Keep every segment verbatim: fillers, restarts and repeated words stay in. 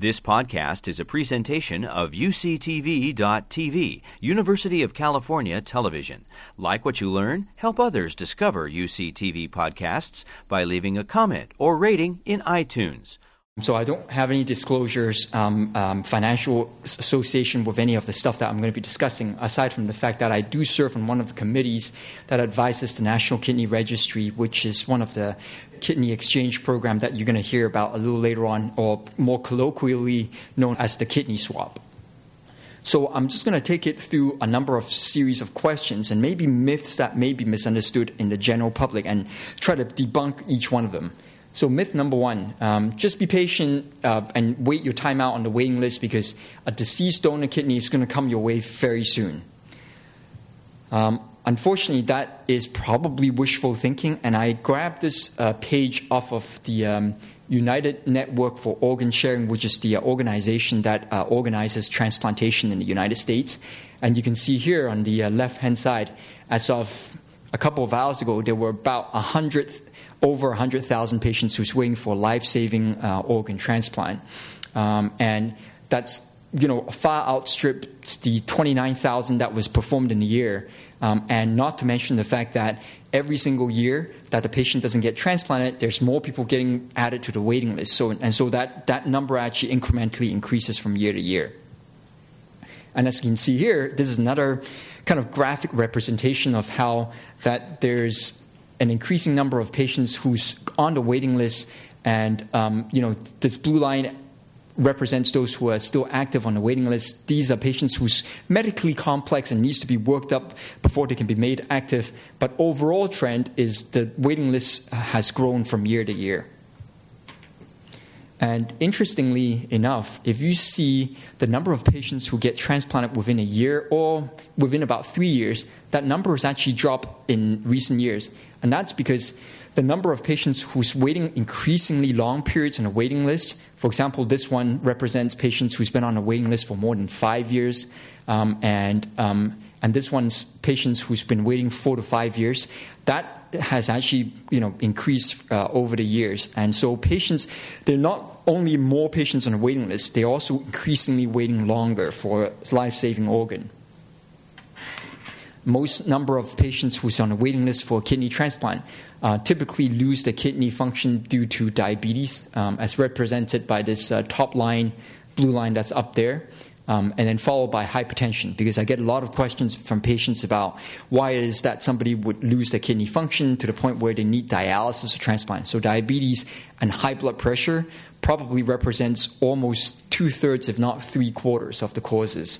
This podcast is a presentation of U C T V dot T V, University of California Television. Like what you learn? Help others discover U C T V podcasts by leaving a comment or rating in iTunes. So I don't have any disclosures, um, um, financial association with any of the stuff that I'm going to be discussing, aside from the fact that I do serve on one of the committees that advises the National Kidney Registry, which is one of the kidney exchange program that you're going to hear about a little later on, or more colloquially known as the kidney swap. So I'm just going to take it through a number of series of questions and maybe myths that may be misunderstood in the general public and try to debunk each one of them. So myth number one, um, just be patient uh, and wait your time out on the waiting list because a deceased donor kidney is going to come your way very soon. Um, unfortunately, that is probably wishful thinking, and I grabbed this uh, page off of the um, United Network for Organ Sharing, which is the uh, organization that uh, organizes transplantation in the United States. And you can see here on the uh, left-hand side, as of a couple of hours ago, there were about one hundred over one hundred thousand patients who's waiting for life-saving uh, organ transplant. Um, and that's, you know, far outstrips the twenty-nine thousand that was performed in a year. Um, and not to mention the fact that every single year that the patient doesn't get transplanted, there's more people getting added to the waiting list. So and so that, that number actually incrementally increases from year to year. And as you can see here, this is another kind of graphic representation of how that there's an increasing number of patients who's on the waiting list, and um, you know this blue line represents those who are still active on the waiting list. These are patients who's medically complex and needs to be worked up before they can be made active. But overall trend is the waiting list has grown from year to year. And interestingly enough, if you see the number of patients who get transplanted within a year or within about three years, that number has actually dropped in recent years. And that's because the number of patients who's waiting increasingly long periods on a waiting list, for example, this one represents patients who's been on a waiting list for more than five years, um, and um, and this one's patients who's been waiting four to five years, that has actually, you know, increased uh, over the years. And so patients, they're not only more patients on the waiting list, they're also increasingly waiting longer for a life-saving organ. Most number of patients who's on the waiting list for a kidney transplant uh, typically lose their kidney function due to diabetes, um, as represented by this uh, top line, blue line that's up there. Um, and then followed by hypertension, because I get a lot of questions from patients about why it is that somebody would lose their kidney function to the point where they need dialysis or transplant. So diabetes and high blood pressure probably represents almost two-thirds, if not three-quarters, of the causes.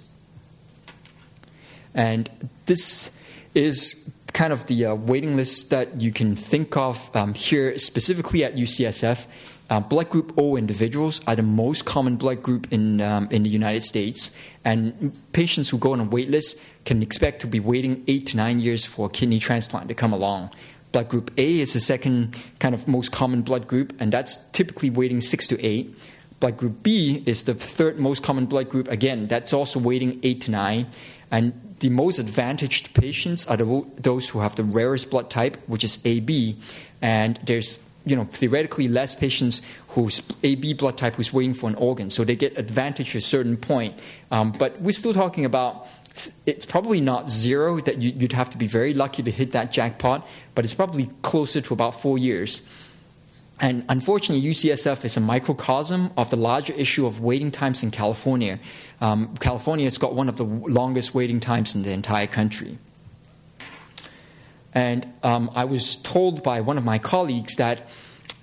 And this is kind of the uh, waiting list that you can think of um, here, specifically at U C S F. Uh, blood group O individuals are the most common blood group in um, in the United States, and patients who go on a wait list can expect to be waiting eight to nine years for a kidney transplant to come along. Blood group A is the second kind of most common blood group, and that's typically waiting six to eight. Blood group B is the third most common blood group. Again, that's also waiting eight to nine. And the most advantaged patients are the, those who have the rarest blood type, which is A B, and there's you know, theoretically less patients whose A B blood type who's waiting for an organ. So they get advantage to a certain point. Um, but we're still talking about, it's probably not zero, that you, you'd have to be very lucky to hit that jackpot, but it's probably closer to about four years. And unfortunately, U C S F is a microcosm of the larger issue of waiting times in California. Um, California has got one of the longest waiting times in the entire country. And um, I was told by one of my colleagues that,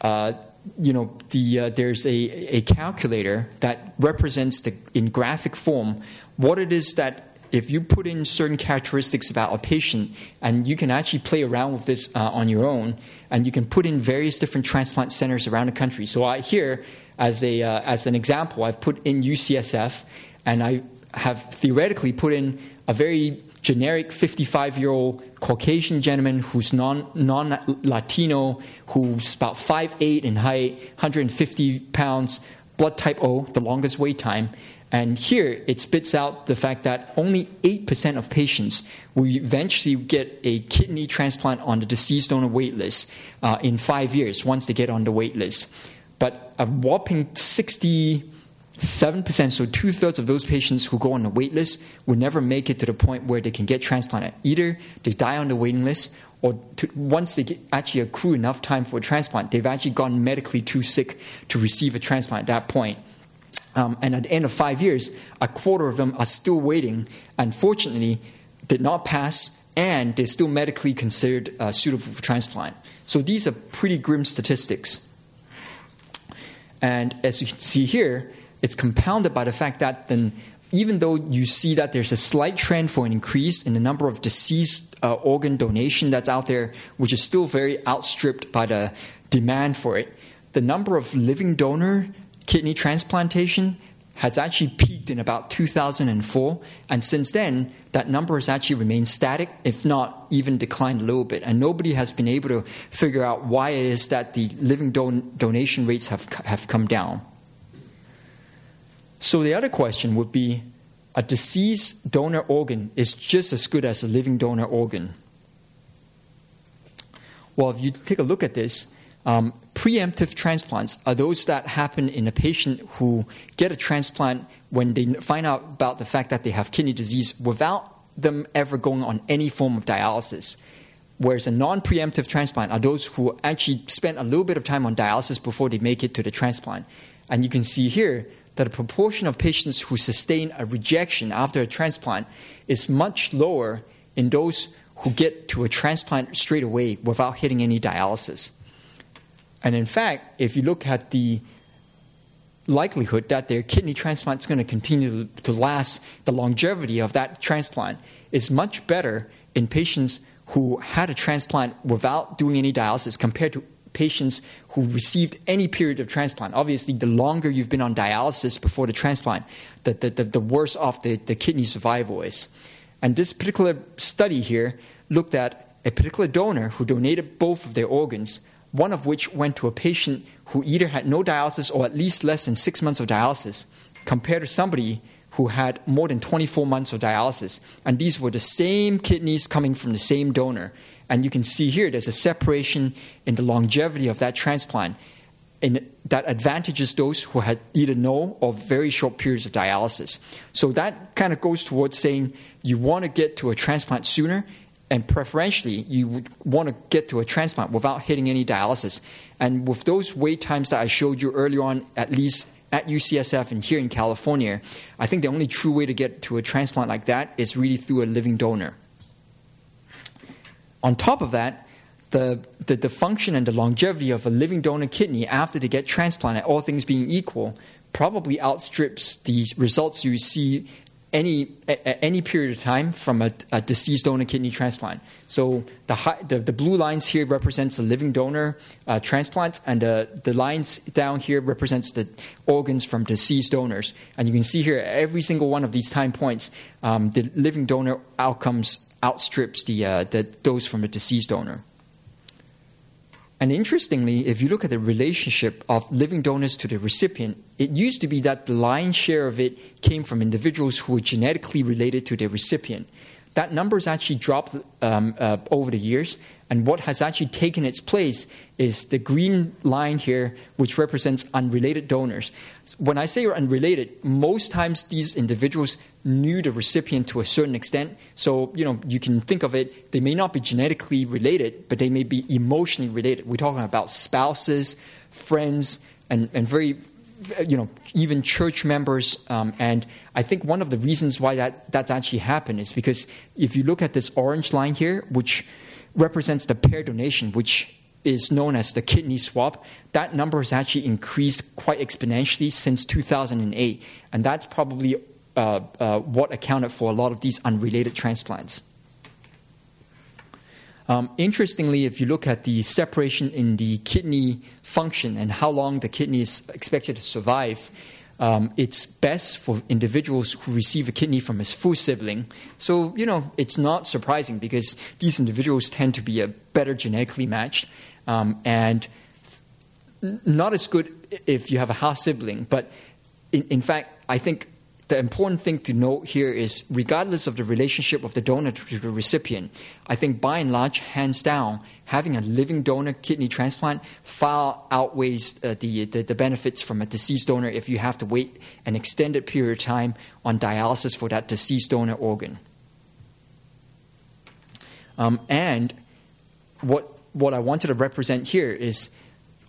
uh, you know, the, uh, there's a, a calculator that represents the, in graphic form what it is that if you put in certain characteristics about a patient, and you can actually play around with this uh, on your own, and you can put in various different transplant centers around the country. So I here, as a uh, as an example, I've put in U C S F, and I have theoretically put in a very generic fifty-five-year-old Caucasian gentleman who's non, non-Latino, who's about five foot eight in height, one hundred fifty pounds, blood type O, the longest wait time. And here it spits out the fact that only eight percent of patients will eventually get a kidney transplant on the deceased donor wait list uh, in five years once they get on the wait list. But a whopping 60... seven percent, so two-thirds of those patients who go on the wait list will never make it to the point where they can get transplanted. Either they die on the waiting list, or to, once they get, actually accrue enough time for a transplant, they've actually gotten medically too sick to receive a transplant at that point. Um, and at the end of five years, a quarter of them are still waiting, unfortunately, did not pass, and they're still medically considered uh, suitable for transplant. So these are pretty grim statistics. And as you can see here, it's compounded by the fact that then, even though you see that there's a slight trend for an increase in the number of deceased uh, organ donation that's out there, which is still very outstripped by the demand for it, the number of living donor kidney transplantation has actually peaked in about two thousand four, and since then, that number has actually remained static, if not even declined a little bit. And nobody has been able to figure out why it is that the living don- donation rates have have come down. So the other question would be, a deceased donor organ is just as good as a living donor organ. Well, if you take a look at this, Um, preemptive transplants are those that happen in a patient who get a transplant when they find out about the fact that they have kidney disease without them ever going on any form of dialysis. Whereas a non-preemptive transplant are those who actually spend a little bit of time on dialysis before they make it to the transplant. And you can see here that a proportion of patients who sustain a rejection after a transplant is much lower in those who get to a transplant straight away without hitting any dialysis. And in fact, if you look at the likelihood that their kidney transplant is going to continue to last, the longevity of that transplant is much better in patients who had a transplant without doing any dialysis compared to patients who received any period of transplant. Obviously, the longer you've been on dialysis before the transplant, the, the, the, the worse off the, the kidney survival is. And this particular study here looked at a particular donor who donated both of their organs, one of which went to a patient who either had no dialysis or at least less than six months of dialysis, compared to somebody who had more than twenty-four months of dialysis. And these were the same kidneys coming from the same donor. And you can see here there's a separation in the longevity of that transplant, and that advantages those who had either no or very short periods of dialysis. So that kind of goes towards saying you want to get to a transplant sooner, and preferentially, you would want to get to a transplant without hitting any dialysis. And with those wait times that I showed you earlier on, at least at U C S F and here in California, I think the only true way to get to a transplant like that is really through a living donor. On top of that, the, the, the function and the longevity of a living donor kidney after they get transplanted, all things being equal, probably outstrips the results you see Any at any period of time from a, a deceased donor kidney transplant. So the, high, the the blue lines here represents the living donor uh, transplants, and the the lines down here represents the organs from deceased donors. And you can see here every single one of these time points, um, the living donor outcomes outstrips the uh, the those from a deceased donor. And interestingly, if you look at the relationship of living donors to the recipient, it used to be that the lion's share of it came from individuals who were genetically related to their recipient. That number has actually dropped um, uh, over the years, and what has actually taken its place is the green line here, which represents unrelated donors. When I say unrelated, most times these individuals knew the recipient to a certain extent. So, you know, you can think of it, they may not be genetically related, but they may be emotionally related. We're talking about spouses, friends, and, and very, you know, even church members. Um, and I think one of the reasons why that, that's actually happened is because if you look at this orange line here, which represents the pair donation, which is known as the kidney swap, that number has actually increased quite exponentially since two thousand eight. And that's probably Uh, uh, what accounted for a lot of these unrelated transplants. Um, interestingly, if you look at the separation in the kidney function and how long the kidney is expected to survive, um, it's best for individuals who receive a kidney from his full sibling. So, you know, it's not surprising because these individuals tend to be a better genetically matched, um, and not as good if you have a half sibling. But in, in fact, I think the important thing to note here is, regardless of the relationship of the donor to the recipient, I think by and large, hands down, having a living donor kidney transplant far outweighs uh, the, the, the benefits from a deceased donor if you have to wait an extended period of time on dialysis for that deceased donor organ. Um, and what what I wanted to represent here is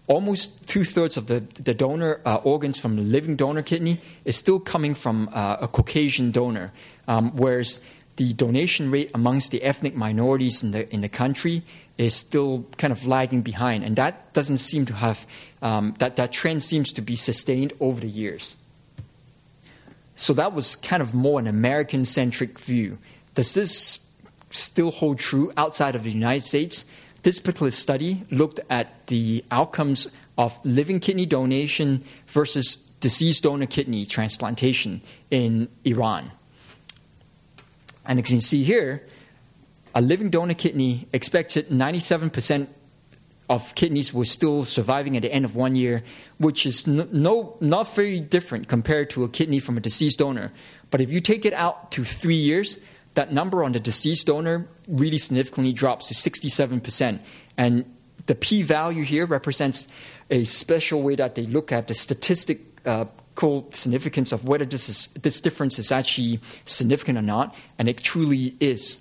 almost two-thirds of the, the donor uh, organs from the living donor kidney is still coming from uh, a Caucasian donor, um, whereas the donation rate amongst the ethnic minorities in the in the country is still kind of lagging behind. And that doesn't seem to have, um, that, that trend seems to be sustained over the years. So that was kind of more an American-centric view. Does this still hold true outside of the United States? This particular study looked at the outcomes of living kidney donation versus deceased donor kidney transplantation in Iran. And as you can see here, a living donor kidney expected ninety-seven percent of kidneys were still surviving at the end of one year, which is no, no not very different compared to a kidney from a deceased donor. But if you take it out to three years, that number on the deceased donor really significantly drops to sixty-seven percent. And the p-value here represents a special way that they look at the statistical significance of whether this is, this difference is actually significant or not, and it truly is.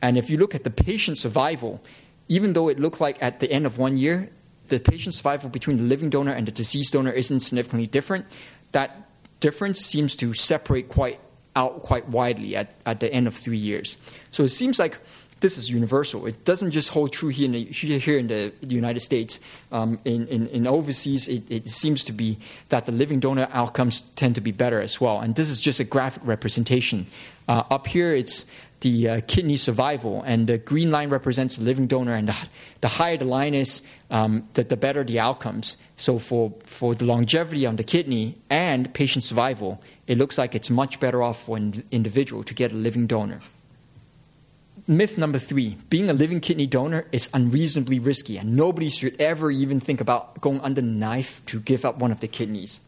And if you look at the patient survival, even though it looked like at the end of one year, the patient survival between the living donor and the deceased donor isn't significantly different, that difference seems to separate quite out quite widely at, at the end of three years. So it seems like this is universal. It doesn't just hold true here in the, here in the United States. Um, in, in, in overseas, it, it seems to be that the living donor outcomes tend to be better as well. And this is just a graphic representation. Uh, up here, it's the uh, kidney survival, and the green line represents the living donor, and the, the higher the line is, um, the, the better the outcomes. So for, for the longevity on the kidney and patient survival, it looks like it's much better off for an individual to get a living donor. Myth number three, being a living kidney donor is unreasonably risky, and nobody should ever even think about going under the knife to give up one of the kidneys.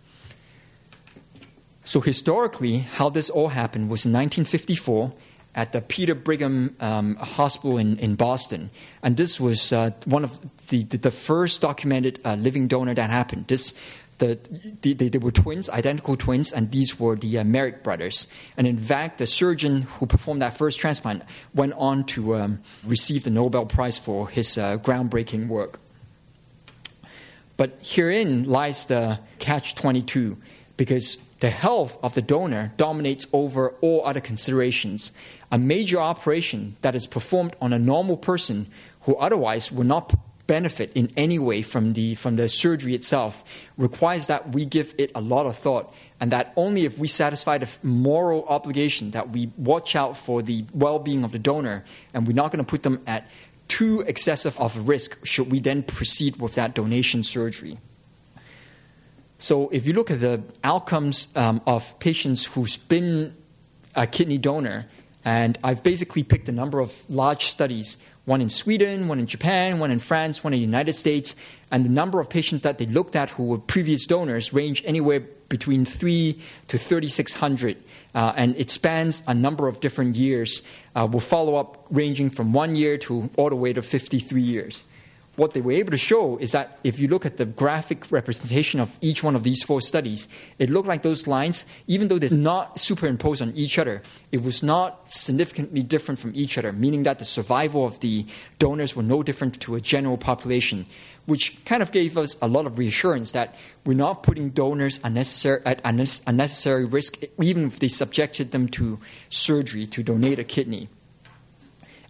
So historically, how this all happened was in nineteen fifty-four, at the Peter Brigham um, Hospital in, in Boston. And this was uh, one of the, the, the first documented uh, living donor that happened. This, the, the, they, they were twins, identical twins, and these were the uh, Merrick brothers. And in fact, the surgeon who performed that first transplant went on to um, receive the Nobel Prize for his uh, groundbreaking work. But herein lies the catch twenty-two, because the health of the donor dominates over all other considerations. A major operation that is performed on a normal person who otherwise would not benefit in any way from the, from the surgery itself requires that we give it a lot of thought, and that only if we satisfy the moral obligation that we watch out for the well-being of the donor, and we're not going to put them at too excessive of a risk, should we then proceed with that donation surgery. So if you look at the outcomes um, of patients who's been a kidney donor, and I've basically picked a number of large studies, one in Sweden, one in Japan, one in France, one in the United States, and the number of patients that they looked at who were previous donors range anywhere between three to thirty-six hundred, uh, and it spans a number of different years. Uh, we'll follow up ranging from one year to all the way to fifty-three years. What they were able to show is that if you look at the graphic representation of each one of these four studies, it looked like those lines, even though they're not superimposed on each other, it was not significantly different from each other, meaning that the survival of the donors were no different to a general population, which kind of gave us a lot of reassurance that we're not putting donors unnecessary, at unnecessary risk, even if they subjected them to surgery to donate a kidney.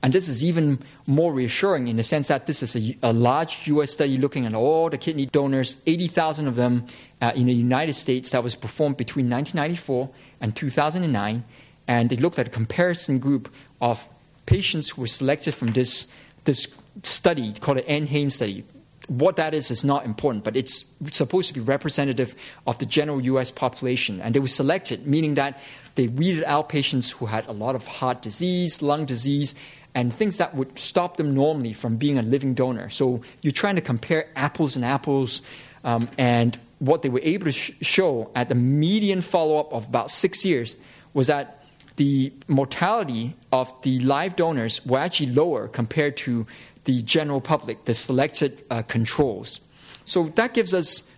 And this is even more reassuring in the sense that this is a, a large U S study looking at all the kidney donors, eighty thousand of them uh, in the United States, that was performed between nineteen ninety-four and two thousand nine. And they looked at a comparison group of patients who were selected from this, this study called the N HANES study. What that is is not important, but it's supposed to be representative of the general U S population. And they were selected, meaning that they weeded out patients who had a lot of heart disease, lung disease, and things that would stop them normally from being a living donor. So you're trying to compare apples and apples, um, and what they were able to sh- show at the median follow-up of about six years was that the mortality of the live donors were actually lower compared to the general public, the selected uh, controls. So that gives us,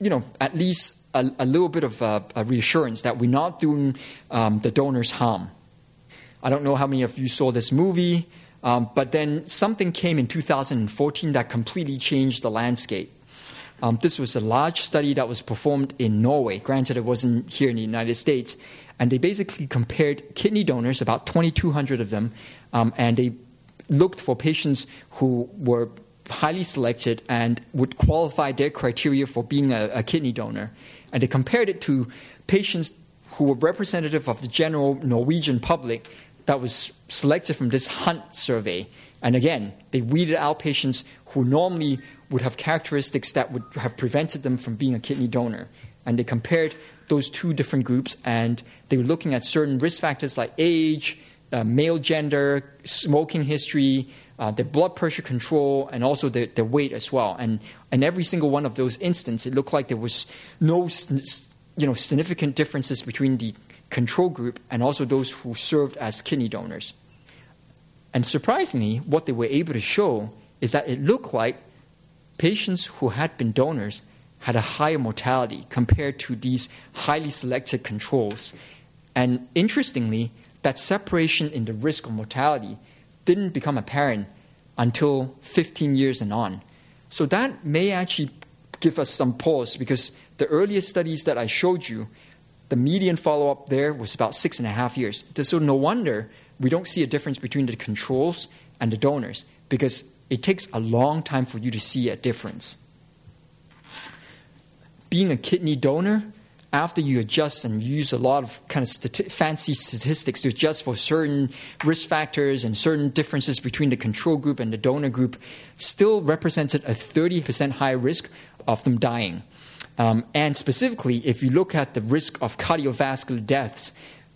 you know, at least a, a little bit of uh, a reassurance that we're not doing um, the donors harm. I don't know how many of you saw this movie, um, but then something came in two thousand fourteen that completely changed the landscape. Um, this was a large study that was performed in Norway. Granted, it wasn't here in the United States. And they basically compared kidney donors, about twenty-two hundred of them, um, and they looked for patients who were highly selected and would qualify their criteria for being a, a kidney donor. And they compared it to patients who were representative of the general Norwegian public that was selected from this HUNT survey. And again, they weeded out patients who normally would have characteristics that would have prevented them from being a kidney donor. And they compared those two different groups, and they were looking at certain risk factors like age, uh, male gender, smoking history, uh, their blood pressure control, and also their, their weight as well. And in every single one of those instances, it looked like there was no you know, significant differences between the control group and also those who served as kidney donors. And surprisingly, what they were able to show is that it looked like patients who had been donors had a higher mortality compared to these highly selected controls. And interestingly, that separation in the risk of mortality didn't become apparent until fifteen years and on. So that may actually give us some pause, because the earlier studies that I showed you, the median follow-up there was about six and a half years. So no wonder we don't see a difference between the controls and the donors, because it takes a long time for you to see a difference. Being a kidney donor, after you adjust and use a lot of kind of stati- fancy statistics to adjust for certain risk factors and certain differences between the control group and the donor group, still represented a thirty percent higher risk of them dying. Um, and specifically, if you look at the risk of cardiovascular deaths,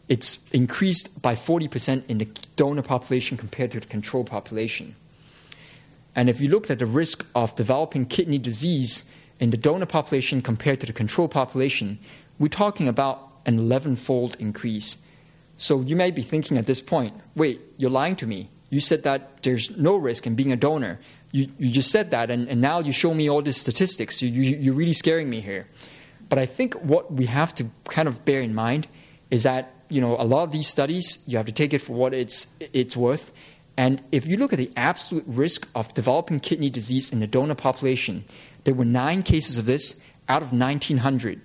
it's increased by forty percent in the donor population compared to the control population. And if you looked at the risk of developing kidney disease in the donor population compared to the control population, we're talking about an eleven-fold increase. So you may be thinking at this point, wait, you're lying to me. You said that there's no risk in being a donor. You you just said that, and, and now you show me all these statistics. You, you, you're really scaring me here. But I think what we have to kind of bear in mind is that, you know, a lot of these studies, you have to take it for what it's it's worth. And if you look at the absolute risk of developing kidney disease in the donor population, there were nine cases of this out of nineteen hundred.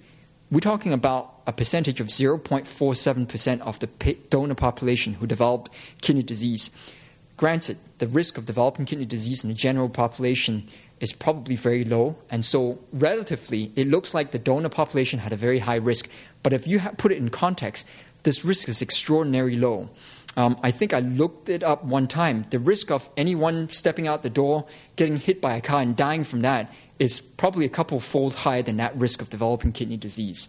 We're talking about a percentage of zero point four seven percent of the donor population who developed kidney disease. Granted, the risk of developing kidney disease in the general population is probably very low, and so relatively, it looks like the donor population had a very high risk. But if you ha- put it in context, this risk is extraordinarily low. Um, I think I looked it up one time. The risk of anyone stepping out the door, getting hit by a car and dying from that is probably a couple fold higher than that risk of developing kidney disease.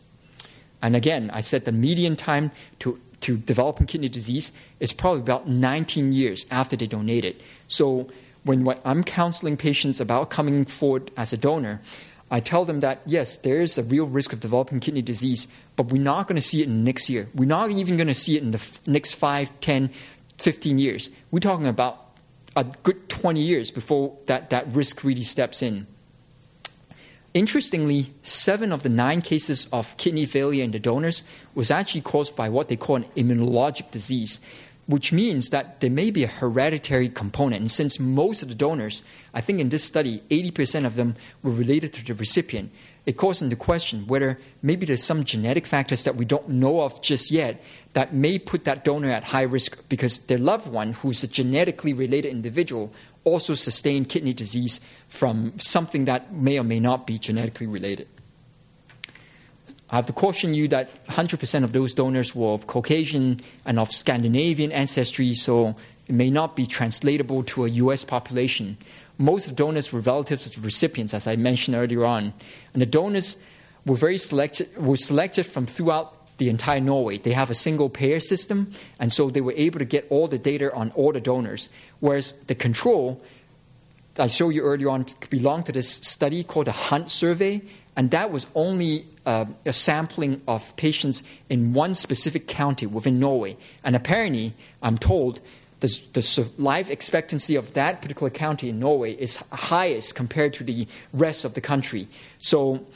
And again, I said the median time to, to developing kidney disease is probably about nineteen years after they donate it. So when I'm counseling patients about coming forward as a donor, I tell them that, yes, there is a real risk of developing kidney disease, but we're not going to see it in the next year. We're not even going to see it in the f- next five, ten, fifteen years. We're talking about a good twenty years before that, that risk really steps in. Interestingly, seven of the nine cases of kidney failure in the donors was actually caused by what they call an immunologic disease, which means that there may be a hereditary component. And since most of the donors, I think in this study, eighty percent of them were related to the recipient, it calls into question whether maybe there's some genetic factors that we don't know of just yet that may put that donor at high risk because their loved one, who's a genetically related individual, also sustained kidney disease from something that may or may not be genetically related. I have to caution you that one hundred percent of those donors were of Caucasian and of Scandinavian ancestry, so it may not be translatable to a U S population. Most of the donors were relatives of the recipients, as I mentioned earlier on. And the donors were very selected, were selected from throughout the entire Norway. They have a single payer system, and so they were able to get all the data on all the donors, whereas the control I showed you earlier on belonged to this study called the HUNT survey, And that was only uh, a sampling of patients in one specific county within Norway. And apparently, I'm told, the, the life expectancy of that particular county in Norway is highest compared to the rest of the country. So,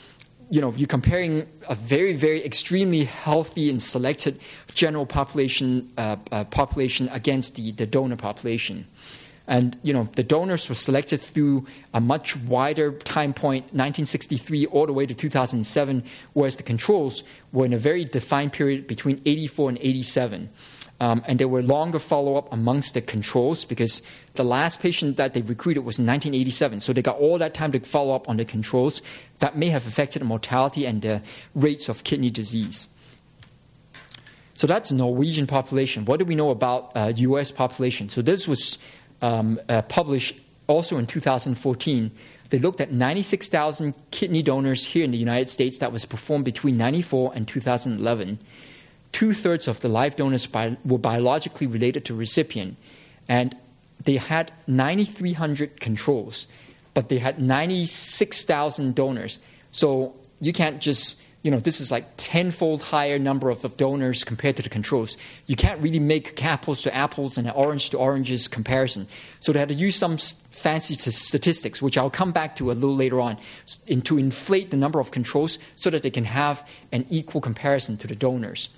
you know, you're comparing a very, very extremely healthy and selected general population uh, uh, population against the, the donor population. And, you know, the donors were selected through a much wider time point, nineteen sixty-three all the way to two thousand seven, whereas the controls were in a very defined period between eighty-four and eighty-seven. Um, and there were longer follow-up amongst the controls because the last patient that they recruited was in nineteen eighty-seven. So they got all that time to follow up on the controls. That may have affected the mortality and the rates of kidney disease. So that's Norwegian population. What do we know about uh, U S population? So this was Um, uh, published also in two thousand fourteen. They looked at ninety-six thousand kidney donors here in the United States that was performed between ninety-four and two thousand eleven. Two-thirds of the live donors bi- were biologically related to recipient. And they had nine thousand three hundred controls, but they had ninety-six thousand donors. So you can't just, you know, this is like tenfold higher number of, of donors compared to the controls. You can't really make apples to apples and an orange to oranges comparison. So they had to use some fancy statistics, which I'll come back to a little later on, in, to inflate the number of controls so that they can have an equal comparison to the donors.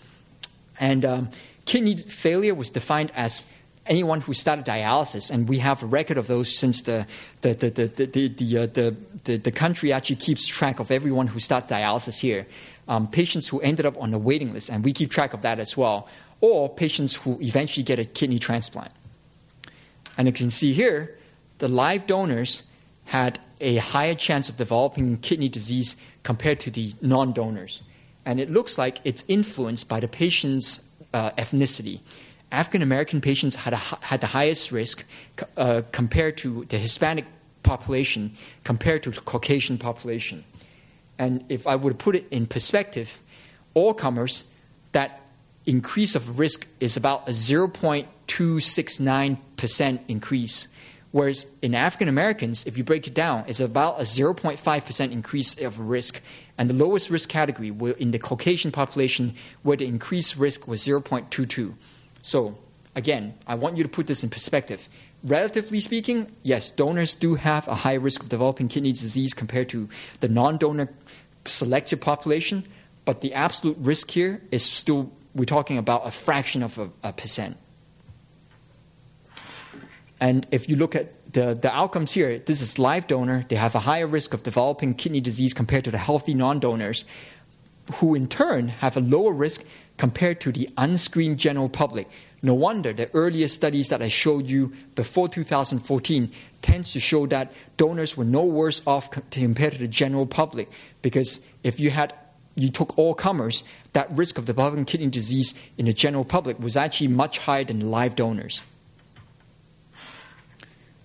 And um, kidney failure was defined as anyone who started dialysis, and we have a record of those since the the the the the the, uh, the, the, the country actually keeps track of everyone who starts dialysis here. Um, patients who ended up on the waiting list, and we keep track of that as well, or patients who eventually get a kidney transplant. And you can see here, the live donors had a higher chance of developing kidney disease compared to the non-donors. And it looks like it's influenced by the patient's uh, ethnicity. African-American patients had a, had the highest risk uh, compared to the Hispanic population, compared to the Caucasian population. And if I were to put it in perspective, all comers, that increase of risk is about a zero point two six nine percent increase, whereas in African-Americans, if you break it down, it's about a zero point five percent increase of risk. And the lowest risk category were in the Caucasian population, where the increased risk was zero point two two. So, again, I want you to put this in perspective. Relatively speaking, yes, donors do have a high risk of developing kidney disease compared to the non-donor selected population, but the absolute risk here is still, we're talking about a fraction of a, a percent. And if you look at the, the outcomes here, this is live donor. They have a higher risk of developing kidney disease compared to the healthy non-donors, who in turn have a lower risk compared to the unscreened general public. No wonder the earlier studies that I showed you before two thousand fourteen tends to show that donors were no worse off compared to the general public, because if you had you took all comers, that risk of developing kidney disease in the general public was actually much higher than live donors.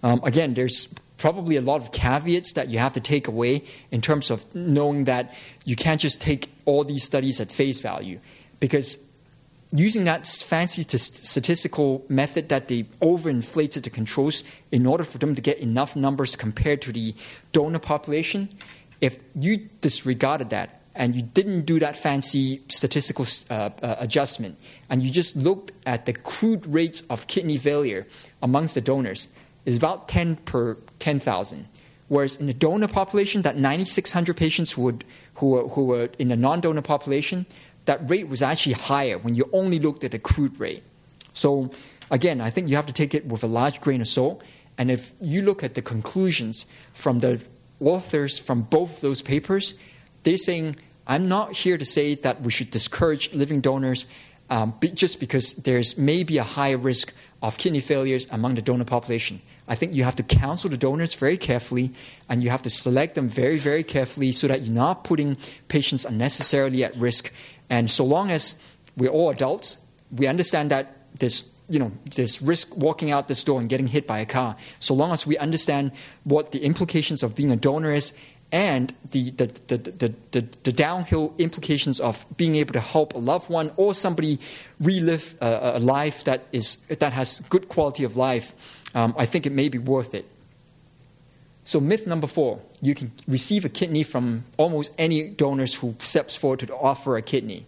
Um, again, there's probably a lot of caveats that you have to take away in terms of knowing that you can't just take all these studies at face value, because using that fancy t- statistical method that they overinflated the controls in order for them to get enough numbers compared to the donor population, if you disregarded that and you didn't do that fancy statistical uh, uh, adjustment, and you just looked at the crude rates of kidney failure amongst the donors, it's about ten per ten thousand. Whereas in the donor population, that nine thousand six hundred patients who, would, who, were, who were in the non-donor population, that rate was actually higher when you only looked at the crude rate. So again, I think you have to take it with a large grain of salt. And if you look at the conclusions from the authors from both of those papers, they're saying, I'm not here to say that we should discourage living donors um, just because there's maybe a higher risk of kidney failures among the donor population. I think you have to counsel the donors very carefully, and you have to select them very, very carefully so that you're not putting patients unnecessarily at risk. And so long as we're all adults, we understand that there's, you know, there's risk walking out this door and getting hit by a car. So long as we understand what the implications of being a donor is and the the the the, the, the downhill implications of being able to help a loved one or somebody relive a, a life that is that has good quality of life, um, I think it may be worth it. So myth number four, you can receive a kidney from almost any donors who steps forward to offer a kidney.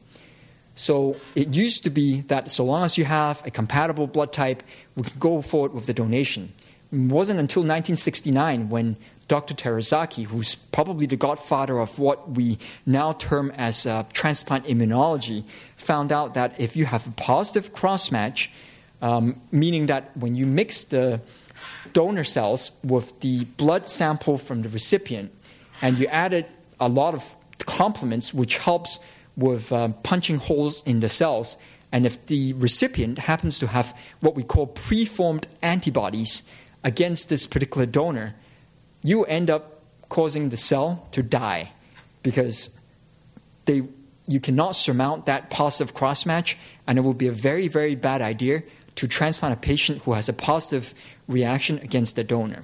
So it used to be that so long as you have a compatible blood type, we could go forward with the donation. It wasn't until nineteen sixty-nine when Doctor Terazaki, who's probably the godfather of what we now term as uh, transplant immunology, found out that if you have a positive crossmatch, um, meaning that when you mix the donor cells with the blood sample from the recipient, and you added a lot of complements, which helps with uh, punching holes in the cells, and if the recipient happens to have what we call preformed antibodies against this particular donor, you end up causing the cell to die because they you cannot surmount that positive crossmatch, and it would be a very, very bad idea to transplant a patient who has a positive reaction against the donor.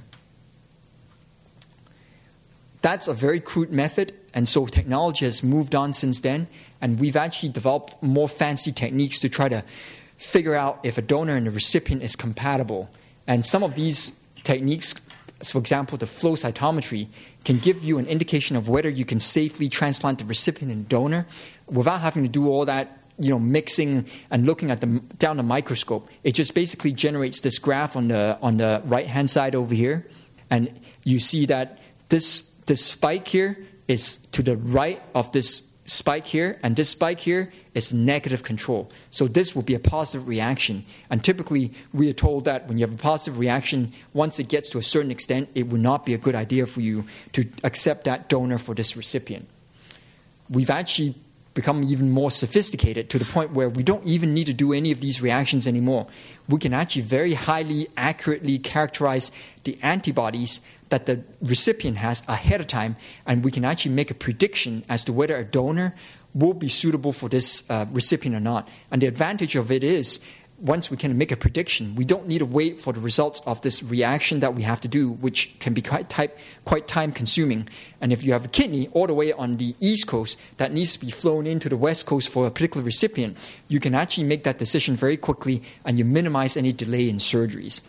That's a very crude method, and so technology has moved on since then, and we've actually developed more fancy techniques to try to figure out if a donor and a recipient is compatible. And some of these techniques, for example, the flow cytometry, can give you an indication of whether you can safely transplant the recipient and donor without having to do all that, you know, mixing and looking at them down the microscope. It just basically generates this graph on the on the right-hand side over here, and you see that this this spike here is to the right of this spike here, and this spike here is negative control. So this will be a positive reaction. And typically, we are told that when you have a positive reaction, once it gets to a certain extent, it would not be a good idea for you to accept that donor for this recipient. We've actually become even more sophisticated to the point where we don't even need to do any of these reactions anymore. We can actually very highly accurately characterize the antibodies that the recipient has ahead of time, and we can actually make a prediction as to whether a donor will be suitable for this uh, recipient or not. And the advantage of it is, once we can make a prediction, we don't need to wait for the results of this reaction that we have to do, which can be quite, type, quite time-consuming. And if you have a kidney all the way on the East Coast that needs to be flown into the West Coast for a particular recipient, you can actually make that decision very quickly, and you minimize any delay in surgeries.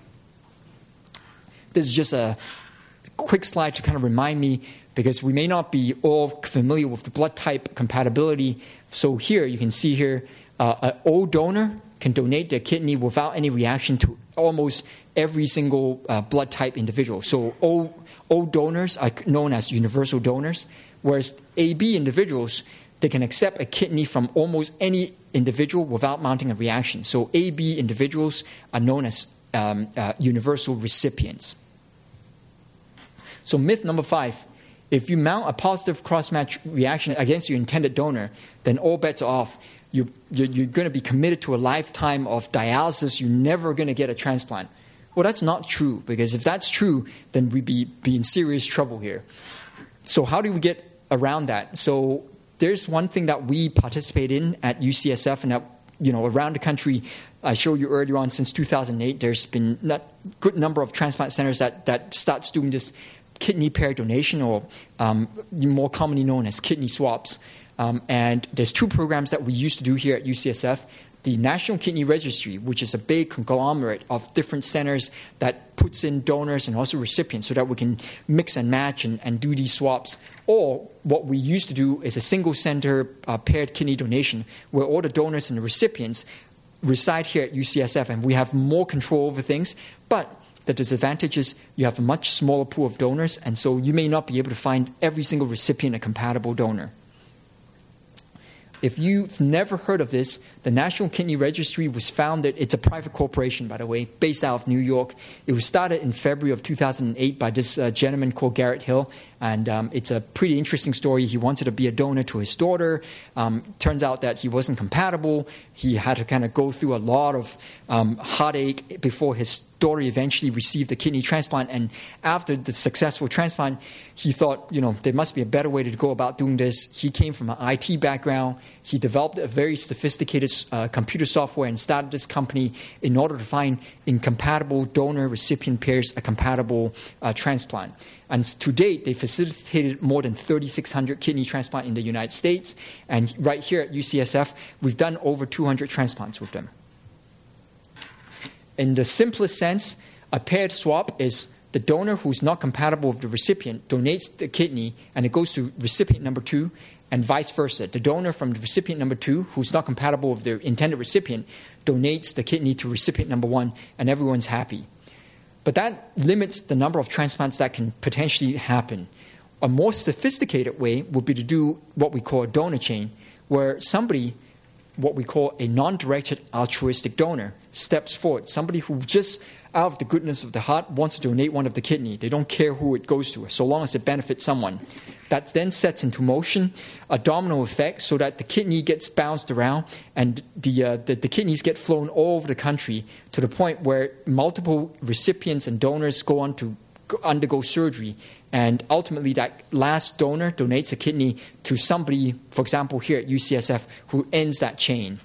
This is just a quick slide to kind of remind me, because we may not be all familiar with the blood type compatibility. So here you can see here uh, an O donor can donate their kidney without any reaction to almost every single uh, blood type individual. So O, O donors are known as universal donors, whereas A B individuals, they can accept a kidney from almost any individual without mounting a reaction. So A B individuals are known as um, uh, universal recipients. So myth number five, if you mount a positive cross-match reaction against your intended donor, then all bets are off. You, you're you're going to be committed to a lifetime of dialysis. You're never going to get a transplant. Well, that's not true, because if that's true, then we'd be, be in serious trouble here. So how do we get around that? So there's one thing that we participate in at U C S F, and that, you know, around the country, I showed you earlier on, since two thousand eight, there's been a good number of transplant centers that, that starts doing this kidney pair donation, or um, more commonly known as kidney swaps. Um, and there's two programs that we used to do here at U C S F. The National Kidney Registry, which is a big conglomerate of different centers that puts in donors and also recipients so that we can mix and match and, and do these swaps. Or what we used to do is a single center uh, paired kidney donation, where all the donors and the recipients reside here at U C S F, and we have more control over things. But the disadvantage is you have a much smaller pool of donors, and so you may not be able to find every single recipient a compatible donor. If you've never heard of this, the National Kidney Registry was founded. It's a private corporation, by the way, based out of New York. It was started in February of two thousand eight by this uh, gentleman called Garrett Hill, and um, it's a pretty interesting story. He wanted to be a donor to his daughter. Um, turns out that he wasn't compatible. He had to kind of go through a lot of um, heartache before his daughter eventually received a kidney transplant. And after the successful transplant, he thought, you know, there must be a better way to go about doing this. He came from an I T background. He developed a very sophisticated uh, computer software and started this company in order to find incompatible donor-recipient pairs a compatible uh, transplant. And to date, they facilitated more than three thousand six hundred kidney transplants in the United States. And right here at U C S F, we've done over two hundred transplants with them. In the simplest sense, a paired swap is the donor who's not compatible with the recipient donates the kidney, and it goes to recipient number two, and vice versa. The donor from the recipient number two, who's not compatible with the intended recipient, donates the kidney to recipient number one, and everyone's happy. But that limits the number of transplants that can potentially happen. A more sophisticated way would be to do what we call a donor chain, where somebody, what we call a non-directed altruistic donor, steps forward. Somebody who just out of the goodness of the heart wants to donate one of the kidney. They don't care who it goes to, so long as it benefits someone. That then sets into motion a domino effect so that the kidney gets bounced around and the, uh, the, the kidneys get flown all over the country to the point where multiple recipients and donors go on to undergo surgery. And ultimately, that last donor donates a kidney to somebody, for example, here at U C S F, who ends that chain.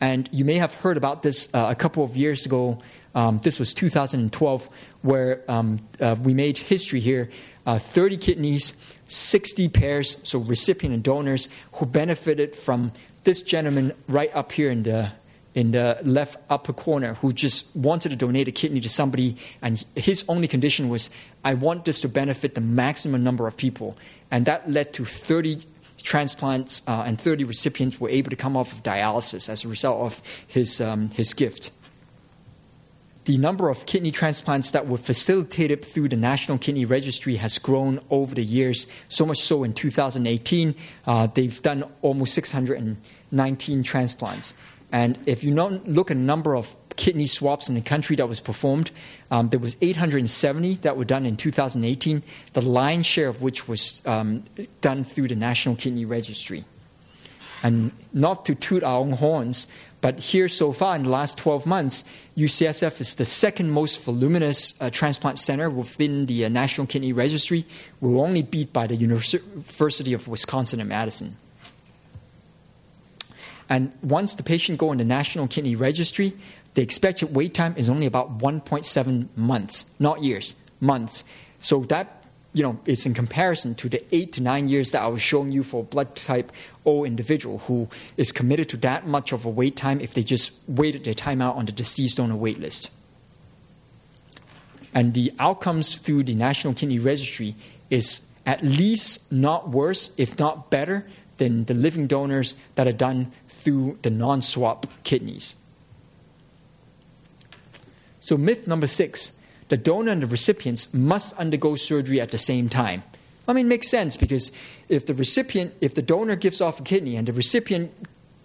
And you may have heard about this uh, a couple of years ago. Um, this was two thousand twelve, where um, uh, we made history here. Uh, thirty kidneys, sixty pairs, so recipient and donors, who benefited from this gentleman right up here in the in the left upper corner, who just wanted to donate a kidney to somebody, and his only condition was, I want this to benefit the maximum number of people. And that led to thirty transplants, uh, and thirty recipients were able to come off of dialysis as a result of his um, his gift. The number of kidney transplants that were facilitated through the National Kidney Registry has grown over the years, so much so in two thousand eighteen, uh, they've done almost six hundred nineteen transplants. And if you look at the number of kidney swaps in the country that was performed, um, there was eight hundred seventy that were done in two thousand eighteen, the lion's share of which was um, done through the National Kidney Registry. And not to toot our own horns, but here so far in the last twelve months, U C S F is the second most voluminous uh, transplant center within the uh, National Kidney Registry. We're only beat by the University of Wisconsin in Madison. And once the patient goes in the National Kidney Registry, the expected wait time is only about one point seven months, not years, months. So that, you know, it's in comparison to the eight to nine years that I was showing you for a blood type O individual who is committed to that much of a wait time if they just waited their time out on the deceased donor wait list. And the outcomes through the National Kidney Registry is at least not worse, if not better, than the living donors that are done through the non-swap kidneys. So myth number six, the donor and the recipients must undergo surgery at the same time. I mean, it makes sense because if the recipient, if the donor gives off a kidney and the recipient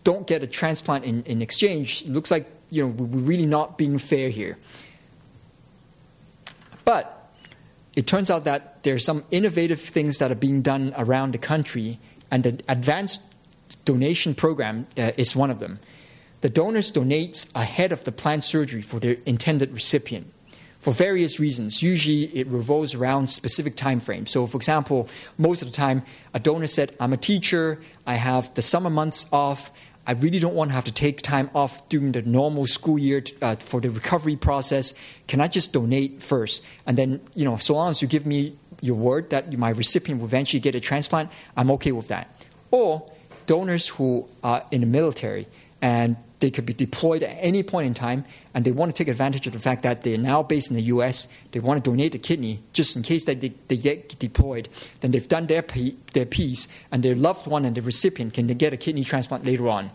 don't get a transplant in, in exchange, it looks like, you know, we're really not being fair here. But it turns out that there are some innovative things that are being done around the country, and the advanced donation program uh, is one of them. The donors donate ahead of the planned surgery for their intended recipient, for various reasons. Usually it revolves around specific time frames. So for example, most of the time, a donor said, I'm a teacher, I have the summer months off, I really don't want to have to take time off during the normal school year to, uh, for the recovery process. Can I just donate first? And then, you know, so long as you give me your word that my recipient will eventually get a transplant, I'm okay with that. Or donors who are in the military and they could be deployed at any point in time, and they want to take advantage of the fact that they're now based in the U S. They want to donate a kidney just in case that they, they get deployed. Then they've done their, their piece, and their loved one and the recipient can get a kidney transplant later on.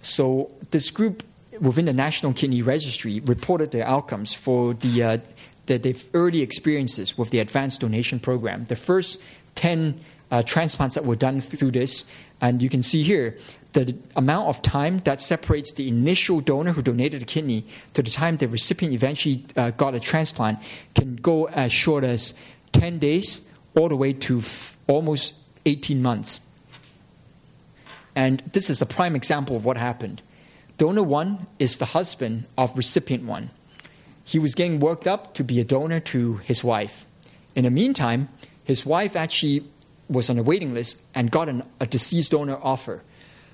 So this group within the National Kidney Registry reported their outcomes for the, uh, the, their early experiences with the advanced donation program. The first ten uh, transplants that were done through this, and you can see here, the amount of time that separates the initial donor who donated the kidney to the time the recipient eventually uh, got a transplant can go as short as ten days all the way to f- almost eighteen months. And this is a prime example of what happened. Donor one is the husband of recipient one. He was getting worked up to be a donor to his wife. In the meantime, his wife actually was on a waiting list and got an, a deceased donor offer.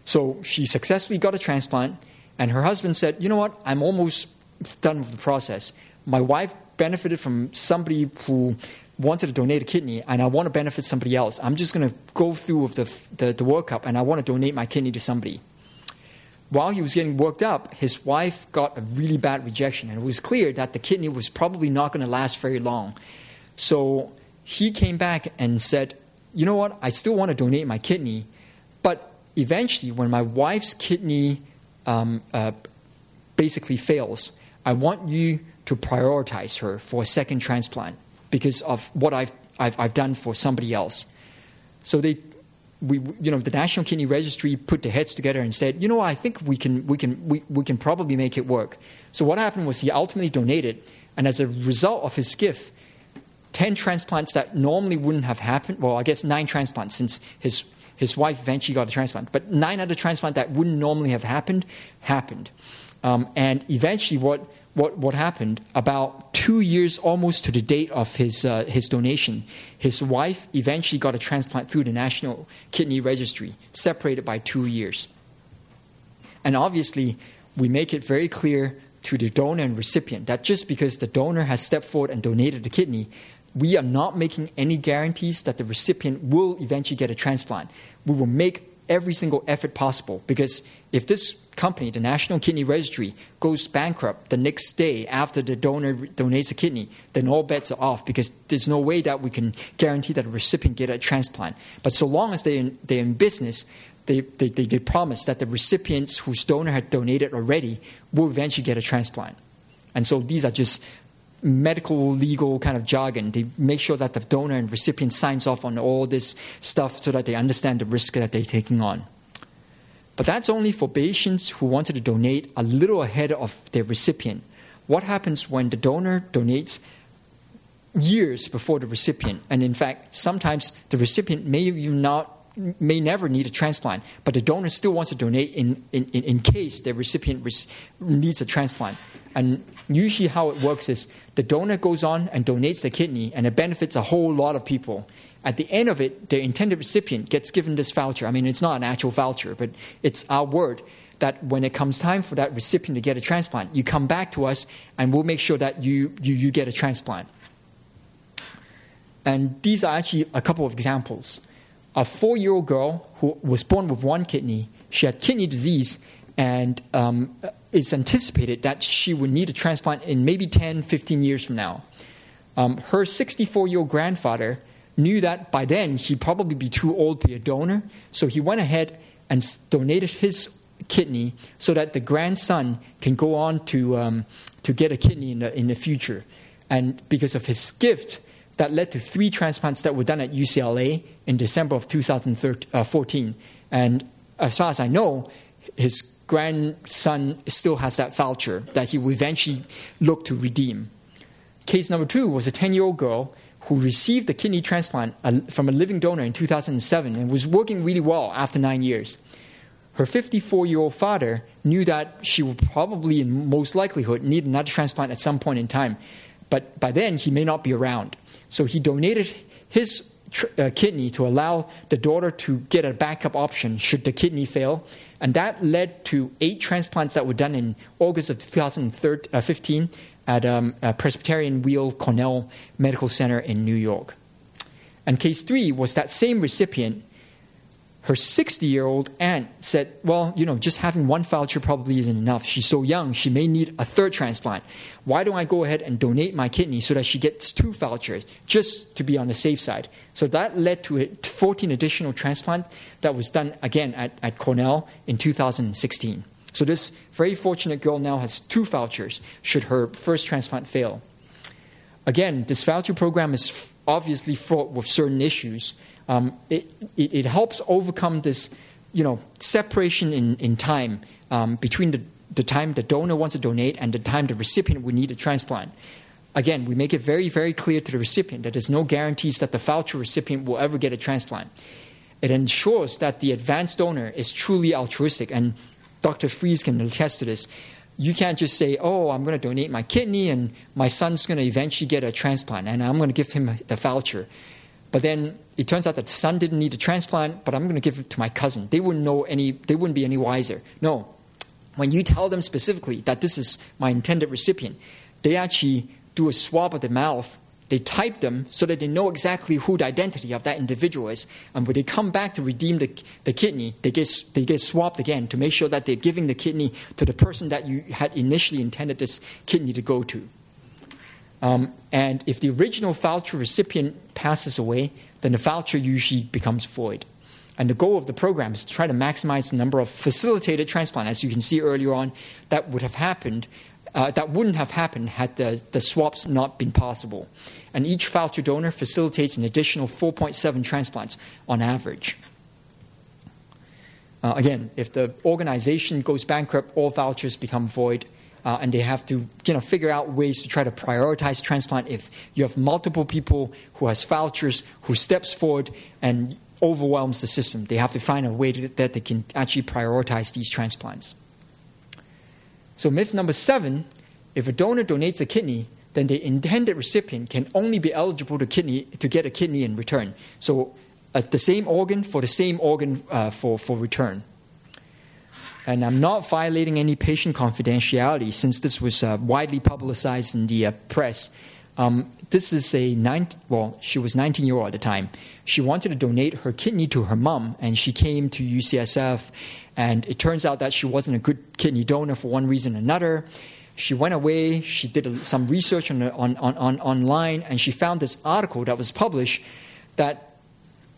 So she successfully got a transplant, and her husband said, you know what, I'm almost done with the process. My wife benefited from somebody who wanted to donate a kidney, and I want to benefit somebody else. I'm just going to go through with the, the, the workup, and I want to donate my kidney to somebody. while he was getting worked up, his wife got a really bad rejection, and it was clear that the kidney was probably not going to last very long. So he came back and said, you know what, I still want to donate my kidney, but eventually when my wife's kidney um, uh, basically fails, I want you to prioritize her for a second transplant because of what I've, I've, I've done for somebody else. So they... We, you know, the National Kidney Registry put their heads together and said, you know, I think we can, we can, we, we can probably make it work. So what happened was he ultimately donated, and as a result of his gift, ten transplants that normally wouldn't have happened. Well, I guess nine transplants, since his his wife eventually got a transplant, but nine other transplants that wouldn't normally have happened happened, um, and eventually what what what happened about two years almost to the date of his uh, his donation, his wife eventually got a transplant through the National Kidney Registry, separated by two years. And obviously, we make it very clear to the donor and recipient that just because the donor has stepped forward and donated the kidney, we are not making any guarantees that the recipient will eventually get a transplant. We will make every single effort possible, because if this company, the National Kidney Registry, goes bankrupt the next day after the donor donates a kidney, then all bets are off, because there's no way that we can guarantee that a recipient gets a transplant. But so long as they in, they're in business, they, they, they, they promise that the recipients whose donor had donated already will eventually get a transplant. And so these are just medical, legal kind of jargon. They make sure that the donor and recipient signs off on all this stuff so that they understand the risk that they're taking on. But that's only for patients who wanted to donate a little ahead of their recipient. What happens when the donor donates years before the recipient? And in fact, sometimes the recipient may even not may never need a transplant, but the donor still wants to donate in, in, in case the recipient res- needs a transplant. And usually how it works is the donor goes on and donates the kidney, and it benefits a whole lot of people. At the end of it, the intended recipient gets given this voucher. I mean, it's not an actual voucher, but it's our word that when it comes time for that recipient to get a transplant, you come back to us and we'll make sure that you, you, you get a transplant. And these are actually a couple of examples. A four-year-old girl who was born with one kidney, she had kidney disease, and um, it's anticipated that she would need a transplant in maybe ten, fifteen years from now. Um, her sixty-four-year-old grandfather knew that by then he'd probably be too old to be a donor, so he went ahead and donated his kidney so that the grandson can go on to um, to get a kidney in the, in the future. And because of his gift, that led to three transplants that were done at U C L A in December of two thousand fourteen. And as far as I know, his grandson still has that voucher that he will eventually look to redeem. Case number two was a ten-year-old girl who received a kidney transplant from a living donor in two thousand seven and was working really well after nine years. Her fifty-four-year-old father knew that she would probably, in most likelihood, need another transplant at some point in time, but by then he may not be around. So he donated his tr- uh, kidney to allow the daughter to get a backup option should the kidney fail. And that led to eight transplants that were done in August of two thousand fifteen at um, uh, Presbyterian Weill Cornell Medical Center in New York. And case three was that same recipient. Her sixty-year-old aunt said, well, you know, just having one voucher probably isn't enough. She's so young, she may need a third transplant. Why don't I go ahead and donate my kidney so that she gets two vouchers, just to be on the safe side? So that led to fourteen additional transplants that was done, again, at, at Cornell in two thousand sixteen. So this very fortunate girl now has two vouchers should her first transplant fail. Again, this voucher program is obviously fraught with certain issues. Um, it, it, it helps overcome this, you know, separation in, in time um, between the, the time the donor wants to donate and the time the recipient would need a transplant. Again, we make it very, very clear to the recipient that there's no guarantees that the voucher recipient will ever get a transplant. It ensures that the advanced donor is truly altruistic, and Doctor Fries can attest to this. You can't just say, oh, I'm going to donate my kidney and my son's going to eventually get a transplant and I'm going to give him the voucher. But then it turns out that the son didn't need a transplant, but I'm going to give it to my cousin. They wouldn't know any. They wouldn't be any wiser. No, when you tell them specifically that this is my intended recipient, they actually do a swab of the mouth, They type them so that they know exactly who the identity of that individual is. And when they come back to redeem the, the kidney, they get, they get swapped again to make sure that they're giving the kidney to the person that you had initially intended this kidney to go to. Um, and if the original voucher recipient passes away, then the voucher usually becomes void. And the goal of the program is to try to maximize the number of facilitated transplants. As you can see earlier on, that would have happened. Uh, that wouldn't have happened had the, the swaps not been possible. And each voucher donor facilitates an additional four point seven transplants on average. Uh, again, if the organization goes bankrupt, all vouchers become void, uh, and they have to you know, figure out ways to try to prioritize transplant. If you have multiple people who has vouchers, who steps forward and overwhelms the system, they have to find a way to, that they can actually prioritize these transplants. So myth number seven, if a donor donates a kidney, then the intended recipient can only be eligible to, kidney, to get a kidney in return. So uh, the same organ for the same organ uh, for, for return. And I'm not violating any patient confidentiality since this was uh, widely publicized in the uh, press. Um, this is a, nine, well, she was nineteen-year-old at the time. She wanted to donate her kidney to her mom, and she came to U C S F. And it turns out that she wasn't a good kidney donor for one reason or another. She went away. She did some research on, on, on, on online, and she found this article that was published that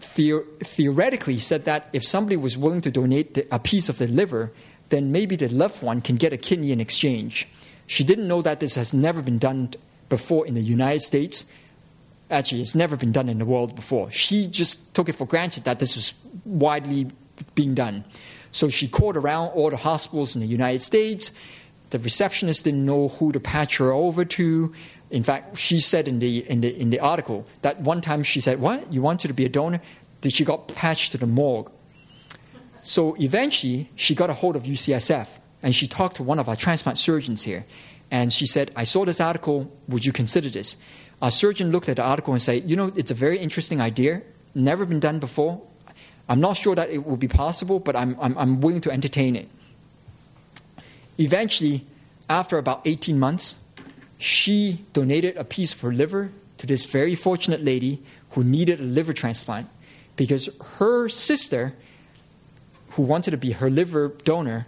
theor- theoretically said that if somebody was willing to donate the, a piece of the liver, then maybe the loved one can get a kidney in exchange. She didn't know that this has never been done before in the United States. Actually, it's never been done in the world before. She just took it for granted that this was widely being done. So she called around all the hospitals in the United States. The receptionist didn't know who to patch her over to. In fact, she said in the in the in the article that one time she said, "What? You wanted to be a donor?" Then she got patched to the morgue. So eventually, she got a hold of U C S F and she talked to one of our transplant surgeons here, and she said, "I saw this article. Would you consider this?" Our surgeon looked at the article and said, "You know, it's a very interesting idea. Never been done before. I'm not sure that it will be possible, but I'm, I'm, I'm willing to entertain it." Eventually, after about eighteen months, she donated a piece of her liver to this very fortunate lady who needed a liver transplant because her sister, who wanted to be her liver donor,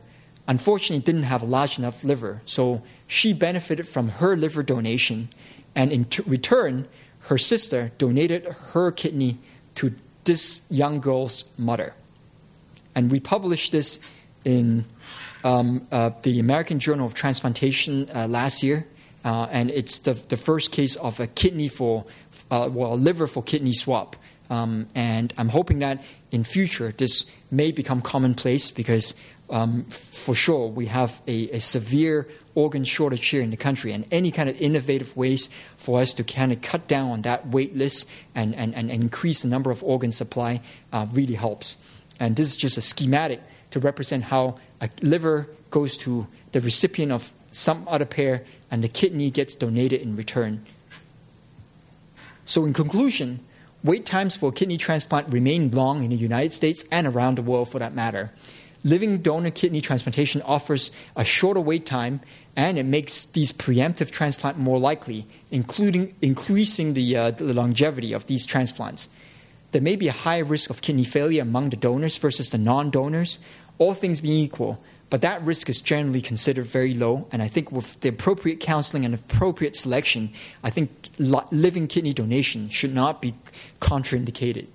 unfortunately didn't have a large enough liver. So she benefited from her liver donation, and in t- return, her sister donated her kidney to this young girl's mother. And we published this in um, uh, the American Journal of Transplantation uh, last year, uh, and it's the, the first case of a kidney for, uh, well, a liver for kidney swap. Um, and I'm hoping that in future this may become commonplace because um, for sure we have a, a severe organ shortage here in the country, and any kind of innovative ways for us to kind of cut down on that wait list and, and, and increase the number of organ supply uh, really helps. And this is just a schematic to represent how a liver goes to the recipient of some other pair and the kidney gets donated in return. So in conclusion, wait times for kidney transplant remain long in the United States and around the world for that matter. Living donor kidney transplantation offers a shorter wait time, and it makes these preemptive transplants more likely, including increasing the, uh, the longevity of these transplants. There may be a higher risk of kidney failure among the donors versus the non-donors, all things being equal, but that risk is generally considered very low, and I think with the appropriate counseling and appropriate selection, I think living kidney donation should not be contraindicated.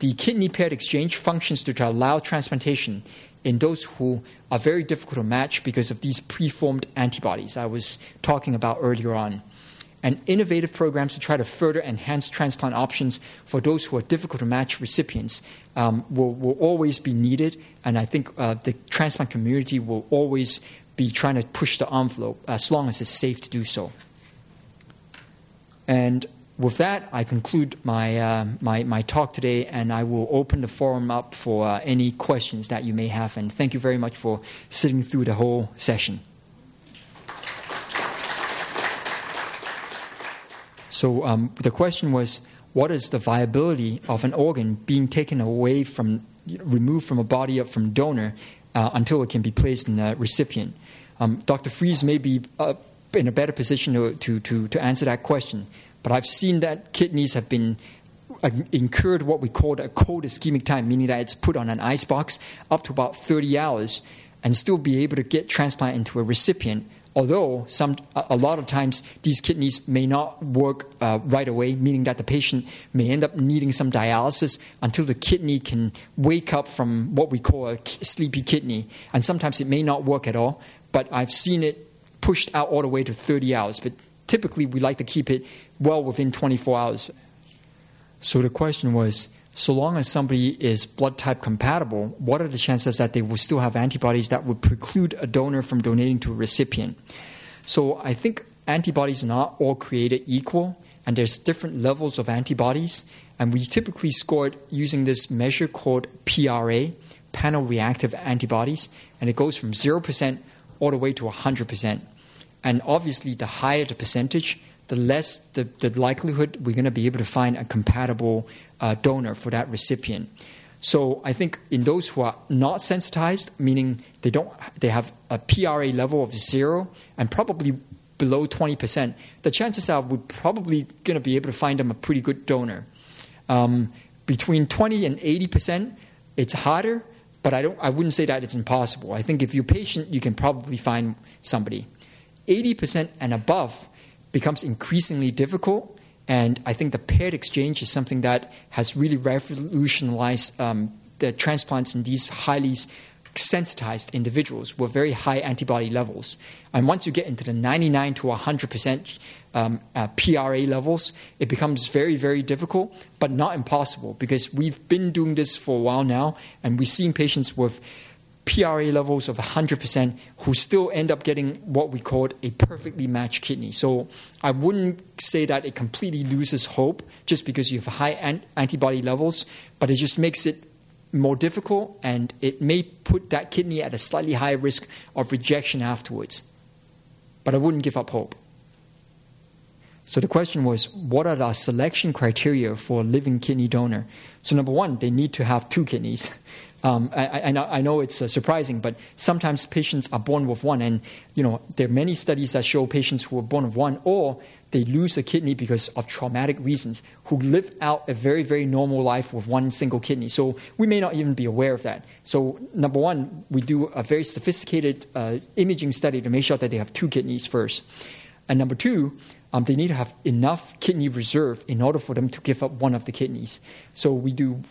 The kidney paired exchange functions to allow transplantation in those who are very difficult to match because of these preformed antibodies I was talking about earlier on, and innovative programs to try to further enhance transplant options for those who are difficult to match recipients um, will, will always be needed, and I think uh, the transplant community will always be trying to push the envelope as long as it's safe to do so. And with that, I conclude my, uh, my my talk today, and I will open the forum up for uh, any questions that you may have. And thank you very much for sitting through the whole session. So um, the question was, what is the viability of an organ being taken away from, removed from a body or from donor uh, until it can be placed in the recipient? Um, Doctor Fries may be uh, in a better position to, to, to, to answer that question. But I've seen that kidneys have been incurred what we call a cold ischemic time, meaning that it's put on an ice box up to about thirty hours and still be able to get transplant into a recipient. Although some, a lot of times these kidneys may not work uh, right away, meaning that the patient may end up needing some dialysis until the kidney can wake up from what we call a sleepy kidney. And sometimes it may not work at all, but I've seen it pushed out all the way to thirty hours. But typically we like to keep it well within twenty-four hours. So the question was, so long as somebody is blood type compatible, what are the chances that they will still have antibodies that would preclude a donor from donating to a recipient? So I think antibodies are not all created equal, and there's different levels of antibodies. And we typically score it using this measure called P R A, panel reactive antibodies, and it goes from zero percent all the way to one hundred percent. And obviously, the higher the percentage, the less the, the likelihood we're going to be able to find a compatible uh, donor for that recipient. So I think in those who are not sensitized, meaning they don't, they have a P R A level of zero and probably below twenty percent, the chances are we're probably going to be able to find them a pretty good donor. Um, between twenty and eighty percent, it's harder, but I don't. I wouldn't say that it's impossible. I think if you're patient, you can probably find somebody. eighty percent and above becomes increasingly difficult, and I think the paired exchange is something that has really revolutionized um, the transplants in these highly sensitized individuals with very high antibody levels. And once you get into the ninety-nine to one hundred percent um, uh, P R A levels, it becomes very, very difficult, but not impossible, because we've been doing this for a while now, and we're seeing patients with P R A levels of one hundred percent who still end up getting what we called a perfectly matched kidney. So I wouldn't say that it completely loses hope just because you have high an- antibody levels, but it just makes it more difficult, and it may put that kidney at a slightly higher risk of rejection afterwards. But I wouldn't give up hope. So the question was, what are the selection criteria for a living kidney donor? So number one, they need to have two kidneys. Um, I, I, know, I know it's uh, surprising, but sometimes patients are born with one, and you know there are many studies that show patients who are born with one, or they lose a kidney because of traumatic reasons, who live out a very, very normal life with one single kidney. So we may not even be aware of that. So number one, we do a very sophisticated uh, imaging study to make sure that they have two kidneys first. And number two, Um, they need to have enough kidney reserve in order for them to give up one of the kidneys. So we do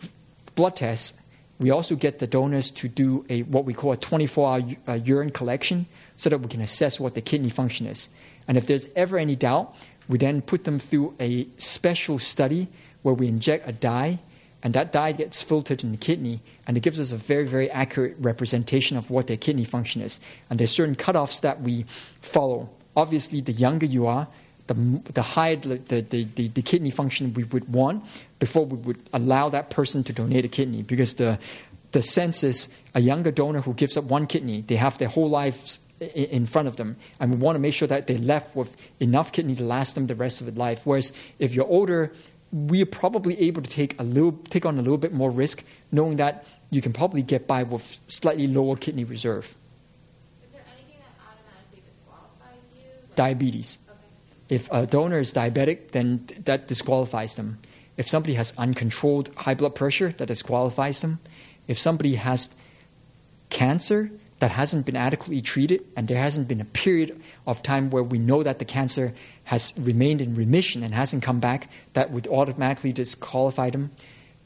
blood tests. We also get the donors to do a what we call a twenty-four hour uh, urine collection so that we can assess what the kidney function is. And if there's ever any doubt, we then put them through a special study where we inject a dye, and that dye gets filtered in the kidney, and it gives us a very, very accurate representation of what their kidney function is. And there's certain cutoffs that we follow. Obviously, the younger you are, the, the higher the, the, the, the kidney function we would want before we would allow that person to donate a kidney, because the the sense is a younger donor who gives up one kidney, they have their whole life in front of them, and we want to make sure that they're left with enough kidney to last them the rest of their life. Whereas if you're older, we are probably able to take a little take on a little bit more risk, knowing that you can probably get by with slightly lower kidney reserve. Is there anything that automatically disqualifies you? Like- Diabetes. If a donor is diabetic, then that disqualifies them. If somebody has uncontrolled high blood pressure, that disqualifies them. If somebody has cancer that hasn't been adequately treated, and there hasn't been a period of time where we know that the cancer has remained in remission and hasn't come back, that would automatically disqualify them.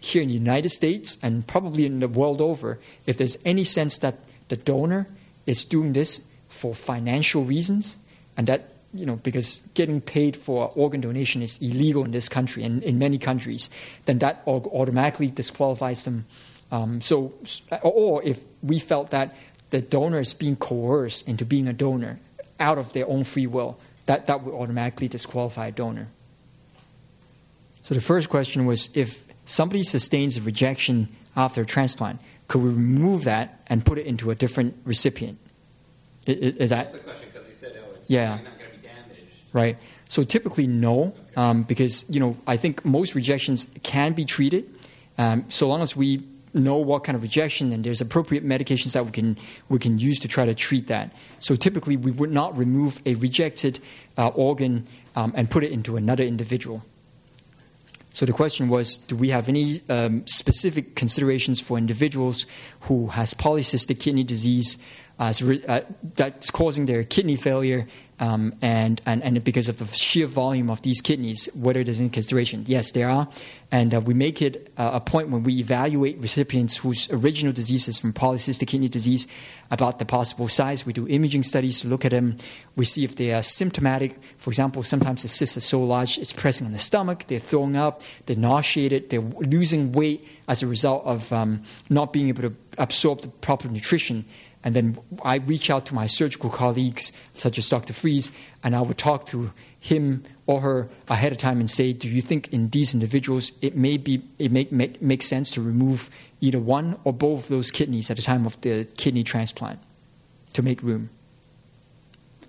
Here in the United States, and probably in the world over, if there's any sense that the donor is doing this for financial reasons, and that you know, because getting paid for organ donation is illegal in this country and in many countries, then that automatically disqualifies them. Um, so, or if we felt that the donor is being coerced into being a donor out of their own free will, that, that would automatically disqualify a donor. So the first question was, if somebody sustains a rejection after a transplant, could we remove that and put it into a different recipient? Is, is that? That's the question, because he said, oh, it's yeah. Not going to be. Right. So typically, no, um, because, you know, I think most rejections can be treated um, so long as we know what kind of rejection, and there's appropriate medications that we can we can use to try to treat that. So typically, we would not remove a rejected uh, organ um, and put it into another individual. So the question was, do we have any um, specific considerations for individuals who has polycystic kidney disease as re- uh, that's causing their kidney failure, um, and, and, and because of the sheer volume of these kidneys, whether there's any consideration? Yes, there are. And uh, we make it uh, a point when we evaluate recipients whose original disease is from polycystic kidney disease about the possible size. We do imaging studies to look at them. We see if they are symptomatic. For example, sometimes the cysts are so large it's pressing on the stomach. They're throwing up. They're nauseated. They're losing weight as a result of um, not being able to absorb the proper nutrition. And then I reach out to my surgical colleagues, such as Doctor Fries, and I would talk to him or her ahead of time and say, do you think in these individuals it may be it make, make, make sense to remove either one or both of those kidneys at the time of the kidney transplant to make room?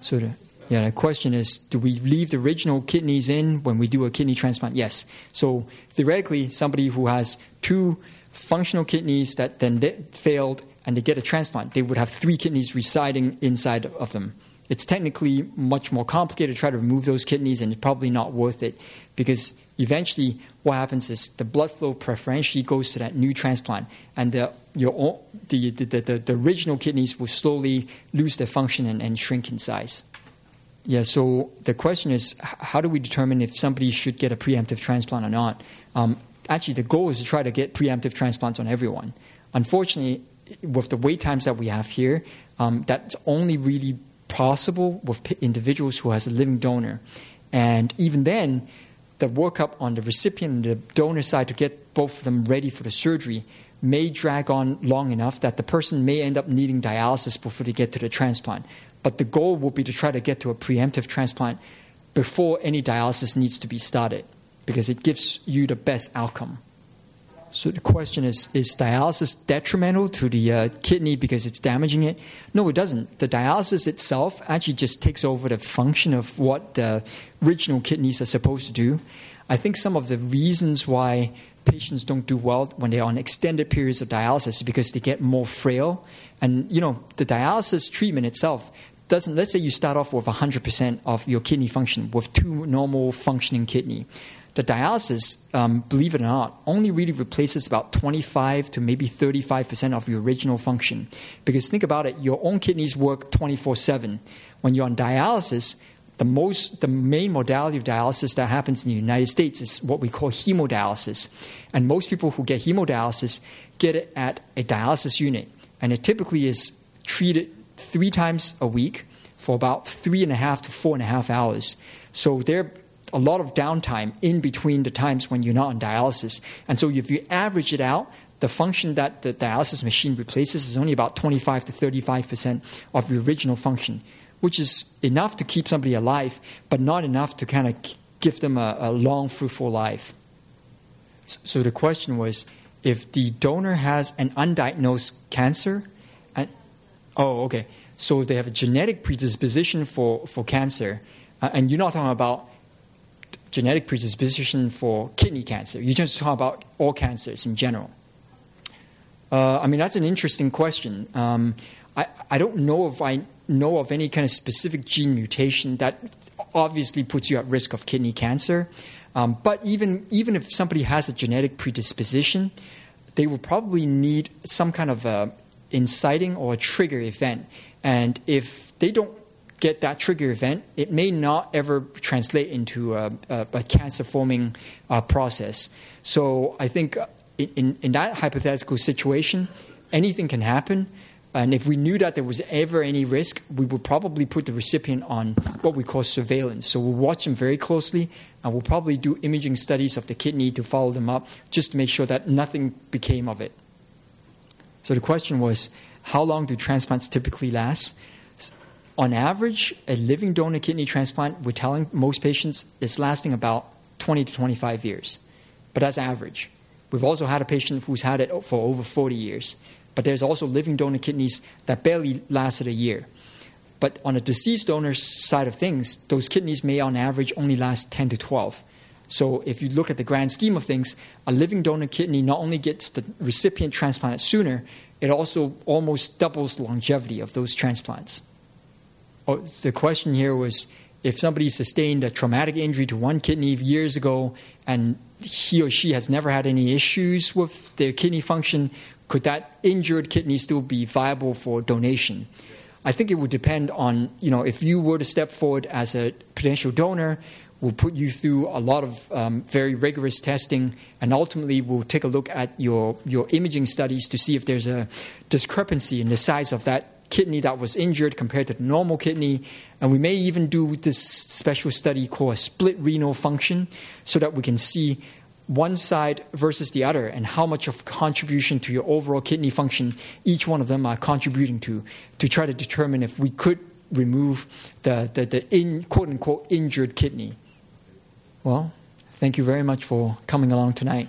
So the, yeah, the question is, do we leave the original kidneys in when we do a kidney transplant? Yes. So theoretically, somebody who has two functional kidneys that then failed and they get a transplant, they would have three kidneys residing inside of them. It's technically much more complicated to try to remove those kidneys, and it's probably not worth it, because eventually what happens is the blood flow preferentially goes to that new transplant, and the your own, the, the, the, the original kidneys will slowly lose their function and, and shrink in size. Yeah, so the question is, how do we determine if somebody should get a preemptive transplant or not? Um, actually, the goal is to try to get preemptive transplants on everyone. Unfortunately, with the wait times that we have here, um, that's only really possible with p- individuals who has a living donor. And even then, the workup on the recipient and the donor side to get both of them ready for the surgery may drag on long enough that the person may end up needing dialysis before they get to the transplant. But the goal will be to try to get to a preemptive transplant before any dialysis needs to be started, because it gives you the best outcome. So the question is, is dialysis detrimental to the uh, kidney because it's damaging it? No, it doesn't. The dialysis itself actually just takes over the function of what the original kidneys are supposed to do. I think some of the reasons why patients don't do well when they're on extended periods of dialysis is because they get more frail. And, you know, the dialysis treatment itself doesn't, let's say you start off with one hundred percent of your kidney function with two normal functioning kidney. The dialysis, um, believe it or not, only really replaces about twenty-five to maybe thirty-five percent of your original function. Because think about it, your own kidneys work twenty-four seven. When you're on dialysis, the most, the main modality of dialysis that happens in the United States is what we call hemodialysis. And most people who get hemodialysis get it at a dialysis unit. And it typically is treated three times a week for about three and a half to four and a half hours. So they're a lot of downtime in between the times when you're not on dialysis. And so if you average it out, the function that the dialysis machine replaces is only about twenty-five to thirty-five percent of your original function, which is enough to keep somebody alive, but not enough to kind of give them a, a long, fruitful life. So the question was, if the donor has an undiagnosed cancer, and, oh, okay, so they have a genetic predisposition for, for cancer, uh, and you're not talking about genetic predisposition for kidney cancer. You just talk about all cancers in general. Uh, I mean, that's an interesting question. Um, I, I don't know if I know of any kind of specific gene mutation that obviously puts you at risk of kidney cancer. Um, but even, even if somebody has a genetic predisposition, they will probably need some kind of a inciting or a trigger event. And if they don't get that trigger event, it may not ever translate into a, a, a cancer-forming uh, process. So I think in, in that hypothetical situation, anything can happen. And if we knew that there was ever any risk, we would probably put the recipient on what we call surveillance. So we'll watch them very closely, and we'll probably do imaging studies of the kidney to follow them up just to make sure that nothing became of it. So the question was, how long do transplants typically last? On average, a living donor kidney transplant, we're telling most patients, is lasting about twenty to twenty-five years. But that's average. We've also had a patient who's had it for over forty years. But there's also living donor kidneys that barely lasted a year. But on a deceased donor's side of things, those kidneys may on average only last ten to twelve. So if you look at the grand scheme of things, a living donor kidney not only gets the recipient transplanted sooner, it also almost doubles the longevity of those transplants. Oh, the question here was, if somebody sustained a traumatic injury to one kidney years ago and he or she has never had any issues with their kidney function, could that injured kidney still be viable for donation? I think it would depend on, you know, if you were to step forward as a potential donor, we'll put you through a lot of um, very rigorous testing, and ultimately we'll take a look at your, your imaging studies to see if there's a discrepancy in the size of that kidney that was injured compared to the normal kidney. And we may even do this special study called a split renal function so that we can see one side versus the other and how much of contribution to your overall kidney function each one of them are contributing to, to try to determine if we could remove the, the, the in, quote-unquote injured kidney. Well, thank you very much for coming along tonight.